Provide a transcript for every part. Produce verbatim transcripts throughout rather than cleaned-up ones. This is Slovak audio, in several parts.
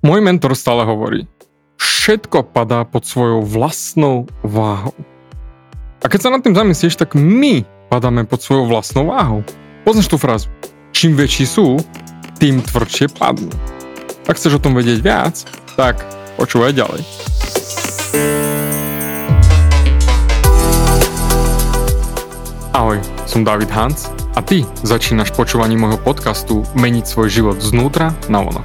Môj mentor stále hovorí, všetko padá pod svojou vlastnou váhou. A keď sa nad tým zamyslíš, tak my padáme pod svojou vlastnou váhou. Poznáš tú frázu? Čím väčší sú, tým tvrdšie padnú. Ak chceš o tom vedieť viac, tak počúvaj ďalej. Ahoj, som David Hánc a ty začínaš počúvanie môjho podcastu Meniť svoj život znútra na ono.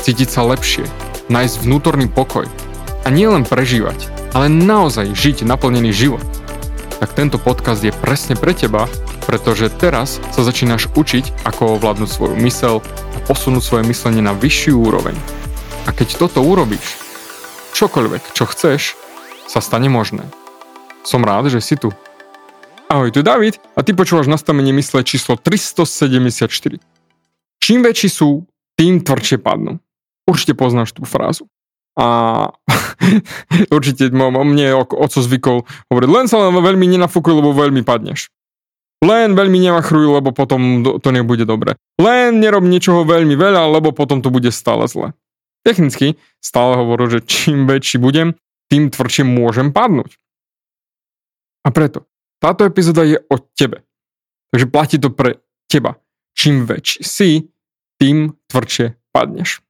cítiť sa lepšie, nájsť vnútorný pokoj a nielen prežívať, ale naozaj žiť naplnený život, tak tento podcast je presne pre teba, pretože teraz sa začínaš učiť, ako ovládnuť svoju myseľ a posunúť svoje myslenie na vyššiu úroveň. A keď toto urobíš, čokoľvek, čo chceš, sa stane možné. Som rád, že si tu. Ahoj, tu David a ty počúvaš nastavenie mysle číslo tristosedemdesiatštyri. Čím väčší sú, tým tvrdšie padnú. Určite poznáš tú frázu. A určite mne oco zvykol hovoriť, len sa len veľmi nenafúkuj, lebo veľmi padneš. Len veľmi nemachruj, lebo potom to nebude dobre. Len nerob niečoho veľmi veľa, lebo potom to bude stále zle. Technicky stále hovorím, že čím väčší budem, tým tvrdšie môžem padnúť. A preto táto epizóda je o tebe. Takže platí to pre teba. Čím väčší si, tým tvrdšie padneš.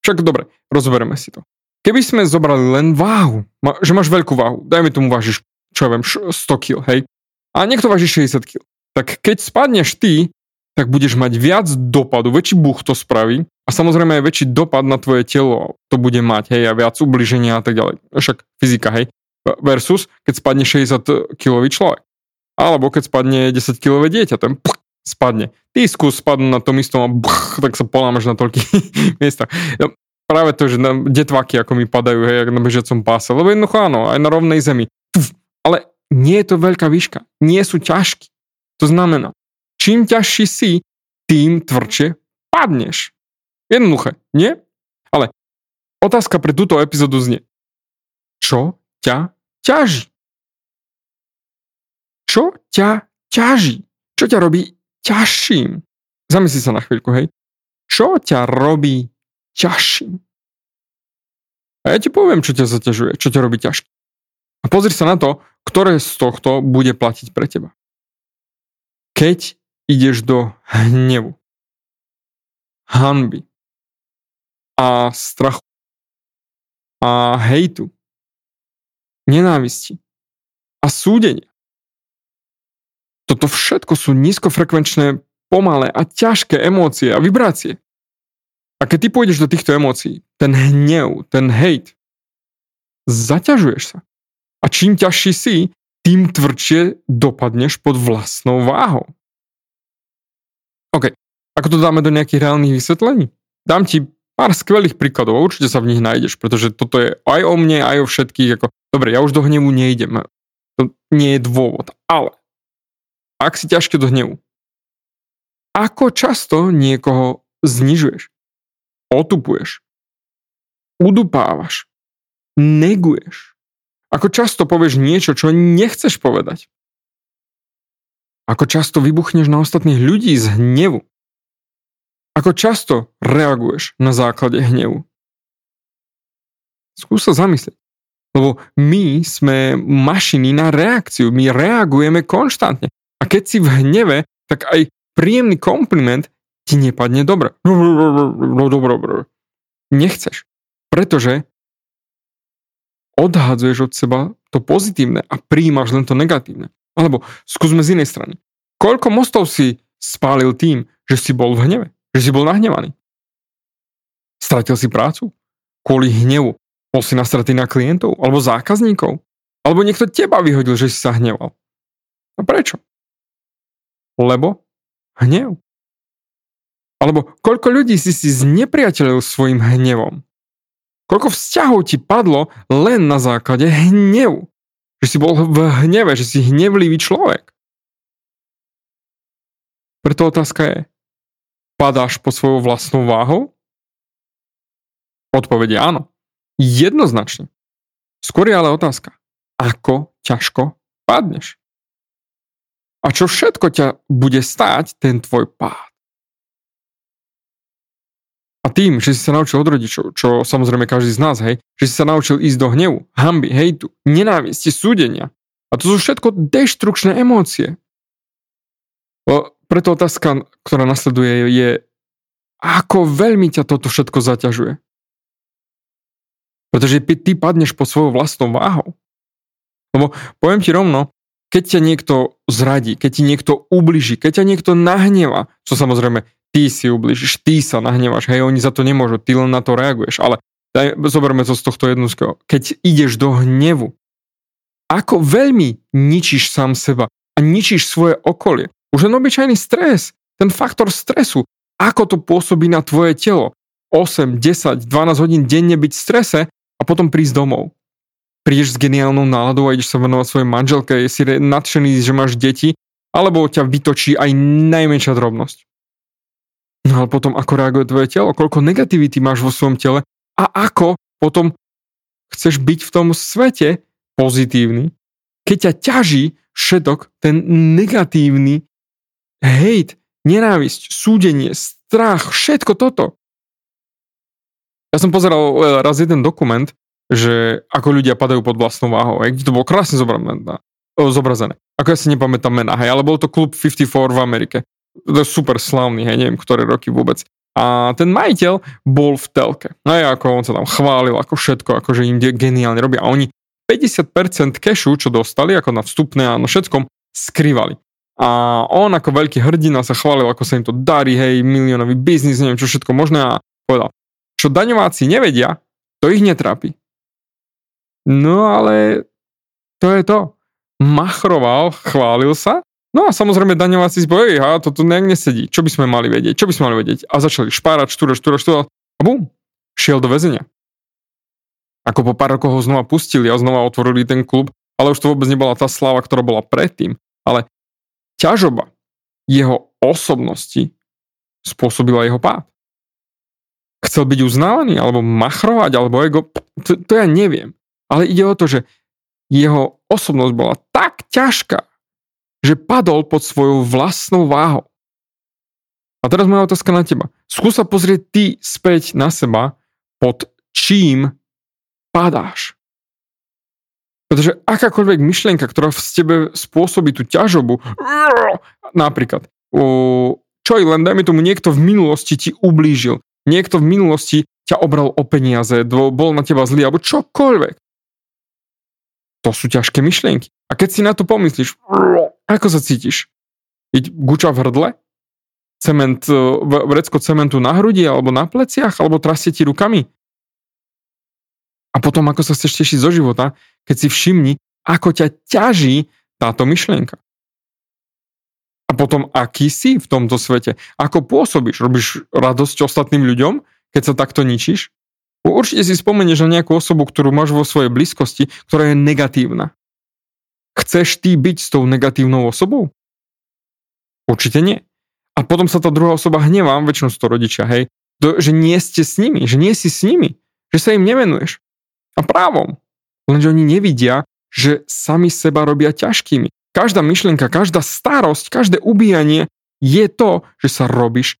Však dobre, rozoberieme si to. Keby sme zobrali len váhu, že máš veľkú váhu, dajme tomu vážiš, čo ja viem, sto kíl, hej, a niekto váži šesťdesiat kíl, tak keď spadneš ty, tak budeš mať viac dopadu, väčší búh to spraví a samozrejme aj väčší dopad na tvoje telo to bude mať, hej, a viac ubliženia a tak ďalej. Však fyzika, hej, versus keď spadne šesťdesiat kilový človek. Alebo keď spadne desať kilové dieťa, ten pch, spadne. Ty skús spadnú na tom istom a bch, tak sa polámeš na toľkých miestach. Ja, práve to, že detváky ako mi padajú, hej, na bežiacom páse, lebo jednoducho áno, aj na rovnej zemi. Pf, ale nie je to veľká výška. Nie sú ťažkí. To znamená, čím ťažší si, tým tvrdšie padneš. Jednoduché, nie? Ale otázka pre túto epizódu znie. Čo ťa ťaží? Čo ťa ťaží? Čo ťa robí ťažším? Zamysli sa na chvíľku, hej. Čo ťa robí ťažším? A ja ti poviem, čo ťa zaťažuje, čo ťa robí ťažkým. A pozri sa na to, ktoré z tohto bude platiť pre teba. Keď ideš do hnevu, hanby a strachu a hejtu, nenávisti a súdenia, toto všetko sú nízkofrekvenčné, pomalé a ťažké emócie a vibrácie. A keď ty pôjdeš do týchto emócií, ten hnev, ten hejt, zaťažuješ sa. A čím ťažší si, tým tvrdšie dopadneš pod vlastnou váhou. OK, ako to dáme do nejakých reálnych vysvetlení? Dám ti pár skvelých príkladov a určite sa v nich nájdeš, pretože toto je aj o mne, aj o všetkých. Ako... Dobre, ja už do hnevu nejdem. To nie je dôvod, ale ak si ťažký do hnevu, ako často niekoho znižuješ, otupuješ, udupávaš, neguješ? Ako často povieš niečo, čo nechceš povedať? Ako často vybuchneš na ostatných ľudí z hnevu? Ako často reaguješ na základe hnevu? Skús sa zamyslieť. Lebo my sme mašiny na reakciu. My reagujeme konštantne. A keď si v hneve, tak aj príjemný kompliment ti nepadne dobre. Nechceš. Pretože odhádzuješ od seba to pozitívne a prijímaš len to negatívne. Alebo skúsme z inej strany. Koľko mostov si spálil tým, že si bol v hneve? Že si bol nahnevaný? Stratil si prácu? Kvôli hnevu? Bol si nastratý na klientov? Alebo zákazníkov? Alebo niekto teba vyhodil, že si sa hneval? A prečo? Lebo hnev. Alebo koľko ľudí si si znepriateľil svojim hnevom? Koľko vzťahov ti padlo len na základe hnevu. Že si bol v hneve, že si hnevlivý človek. Preto otázka je, padáš pod svojou vlastnou váhou? Odpoveď je áno. Jednoznačne. Skôr je ale otázka, ako ťažko padneš? A čo všetko ťa bude stáť ten tvoj pád? A tým, že si sa naučil od rodičov, čo samozrejme každý z nás, hej, že si sa naučil ísť do hnevu, hanby, hejtu, nenávisti, súdenia. A to sú všetko deštrukčné emócie. O, preto otázka, ktorá nasleduje, je, ako veľmi ťa toto všetko zaťažuje. Pretože ty padneš pod svojou vlastnou váhou. Lebo poviem ti rovno, keď ťa niekto zradí, keď ti niekto ubliží, keď ťa niekto nahneva, čo samozrejme ty si ubližíš, ty sa nahnevaš, hej, oni za to nemôžu, ty len na to reaguješ, ale daj, zoberme to z tohto jednoduchého. Keď ideš do hnevu, ako veľmi ničíš sám seba a ničíš svoje okolie. Už len obyčajný stres, ten faktor stresu, ako to pôsobí na tvoje telo. osem, desať, dvanásť hodín denne byť v strese a potom prísť domov. Prídeš s geniálnou náladou a ideš sa venovať svojej manželke, je si nadšený, že máš deti, alebo ťa vytočí aj najmenšia drobnosť. No ale potom, ako reaguje tvoje telo, koľko negativity máš vo svojom tele a ako potom chceš byť v tom svete pozitívny, keď ťa ťaží všetok ten negatívny hejt, nenávisť, súdenie, strach, všetko toto. Ja som pozeral raz jeden dokument, že ako ľudia padajú pod vlastnou váhou, hej, kde to bolo krásne zobrazené. Ako ja si nepamätám mená, hej, ale bol to Klub päťdesiatštyri v Amerike. To je super slávny, hej, neviem, ktoré roky vôbec. A ten majiteľ bol v telke. No a ako on sa tam chválil, ako všetko, akože im geniálne robia. A oni päťdesiat percent kešu, čo dostali, ako na vstupné a na všetkom, skrývali. A on ako veľký hrdina sa chválil, ako sa im to darí, hej, miliónový biznis, neviem, čo všetko možné a povedal, čo daňováci nevedia, to ich netrápi. No ale to je to. Machroval, chválil sa. No a samozrejme daňováci zbojili, ha, toto nejak nesedí. Čo by sme mali vedieť? Čo by sme mali vedieť? A začali špárať, štúrať, štúrať, štúrať. A bum, šiel do väzenia. Ako po pár rokoch ho znova pustili a znova otvorili ten klub, ale už to vôbec nebola tá sláva, ktorá bola predtým. Ale ťažoba jeho osobnosti spôsobila jeho pád. Chcel byť uznávaný, alebo machrovať, alebo ego, to, to ja neviem. Ale ide o to, že jeho osobnosť bola tak ťažká, že padol pod svojou vlastnou váhou. A teraz moja otázka na teba. Skús sa pozrieť ty späť na seba, pod čím padáš. Pretože akákoľvek myšlienka, ktorá v tebe spôsobí tú ťažobu, napríklad, čo i len dajme tomu, niekto v minulosti ti ublížil, niekto v minulosti ťa obral o peniaze, bol na teba zlý, alebo čokoľvek. To sú ťažké myšlienky. A keď si na to pomyslíš, ako sa cítiš? Jeď guča v hrdle? Cement, vrecko cementu na hrudi alebo na pleciach? Alebo trasie ti rukami? A potom, ako sa chceš tešiť zo života, keď si všimni, ako ťa ťaží táto myšlienka. A potom, aký si v tomto svete? Ako pôsobíš? Robíš radosť ostatným ľuďom, keď sa takto ničíš? Určite si spomenieš na nejakú osobu, ktorú máš vo svojej blízkosti, ktorá je negatívna. Chceš ty byť s tou negatívnou osobou? Určite nie. A potom sa tá druhá osoba hnevá, väčšinou to rodičia, hej, že nie ste s nimi, že nie si s nimi, že sa im nevenuješ. A právom. Lenže oni nevidia, že sami seba robia ťažkými. Každá myšlienka, každá starosť, každé ubíjanie je to, že sa robíš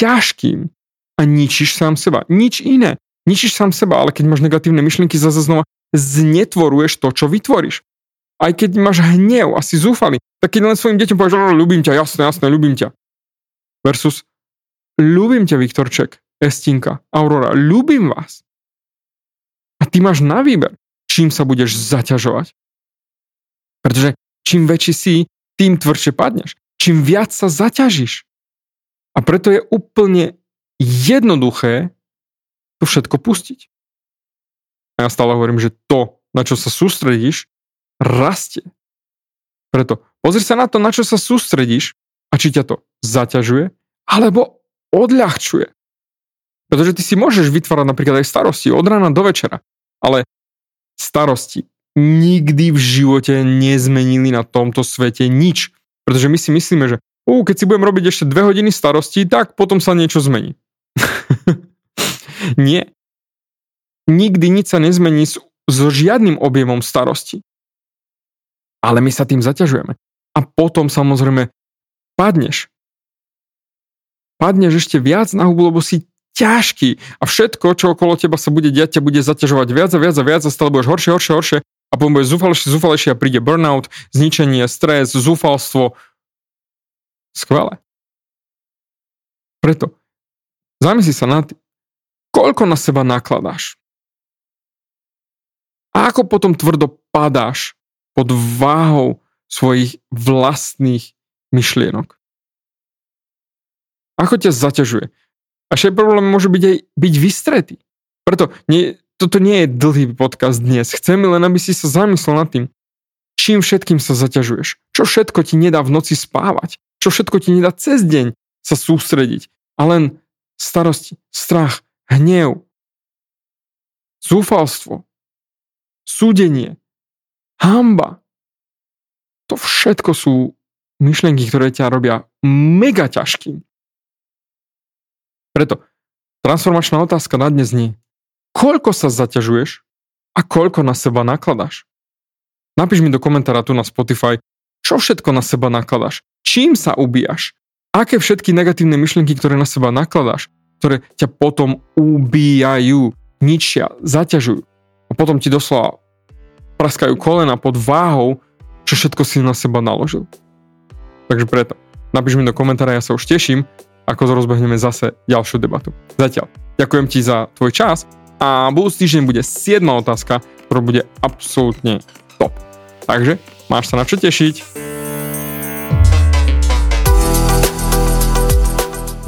ťažkým a ničíš sám seba. Nič iné. Ničíš sám seba, ale keď máš negatívne myšlienky, zase znova znetvoruješ to, čo vytvoríš. Aj keď máš hnev a si zúfalý, tak keď len svojim deťom povieš, že ľúbim ťa, jasné, jasné, ľúbim ťa. Versus ľúbim ťa, Viktorček, Estinka, Aurora, ľúbim vás. A ty máš na výber, čím sa budeš zaťažovať. Pretože čím väčší si, tým tvrdšie padneš. Čím viac sa zaťažíš. A preto je úplne jednoduché to všetko pustiť. A ja stále hovorím, že to, na čo sa sústredíš, rastie. Preto pozri sa na to, na čo sa sústredíš a či ťa to zaťažuje alebo odľahčuje. Pretože ty si môžeš vytvárať napríklad aj starosti od rána do večera, ale starosti nikdy v živote nezmenili na tomto svete nič. Pretože my si myslíme, že uh, keď si budem robiť ešte dve hodiny starosti, tak potom sa niečo zmení. Nie. Nikdy nič sa nezmení s, s žiadnym objemom starosti. Ale my sa tým zaťažujeme. A potom samozrejme padneš. Padneš ešte viac na hubu, lebo si ťažký. A všetko, čo okolo teba sa bude diať, ťa bude zaťažovať viac a viac a viac a stále budeš horšie, horšie, horšie a potom budeš zúfalejšie, zúfalejšie a príde burnout, zničenie, stres, zúfalstvo. Skvelé. Preto zamysli sa nad tým, koľko na seba nakladáš. A ako potom tvrdo padáš pod váhou svojich vlastných myšlienok. Ako ťa zaťažuje. A všetko problém môže byť aj byť vystretý. Preto nie, toto nie je dlhý podcast dnes. Chcem len, aby si sa zamyslel nad tým, čím všetkým sa zaťažuješ. Čo všetko ti nedá v noci spávať. Čo všetko ti nedá cez deň sa sústrediť. A len starosti, strach, hnev, zúfalstvo, súdenie, hanba. To všetko sú myšlienky, ktoré ťa robia mega ťažkým. Preto transformačná otázka na dnes znie, koľko sa zaťažuješ a koľko na seba nakladáš? Napíš mi do komentára tu na Spotify, čo všetko na seba nakladáš, čím sa ubíjaš, aké všetky negatívne myšlienky, ktoré na seba nakladáš, ktoré ťa potom ubíjajú, ničia, zaťažujú a potom ti doslova praskajú kolena pod váhou, čo všetko si na seba naložil. Takže preto, napíš mi do komentára, ja sa už teším, ako rozbehneme zase ďalšiu debatu. Zatiaľ, ďakujem ti za tvoj čas a budúci týždeň bude siedma otázka, ktorá bude absolútne top. Takže máš sa na čo tešiť.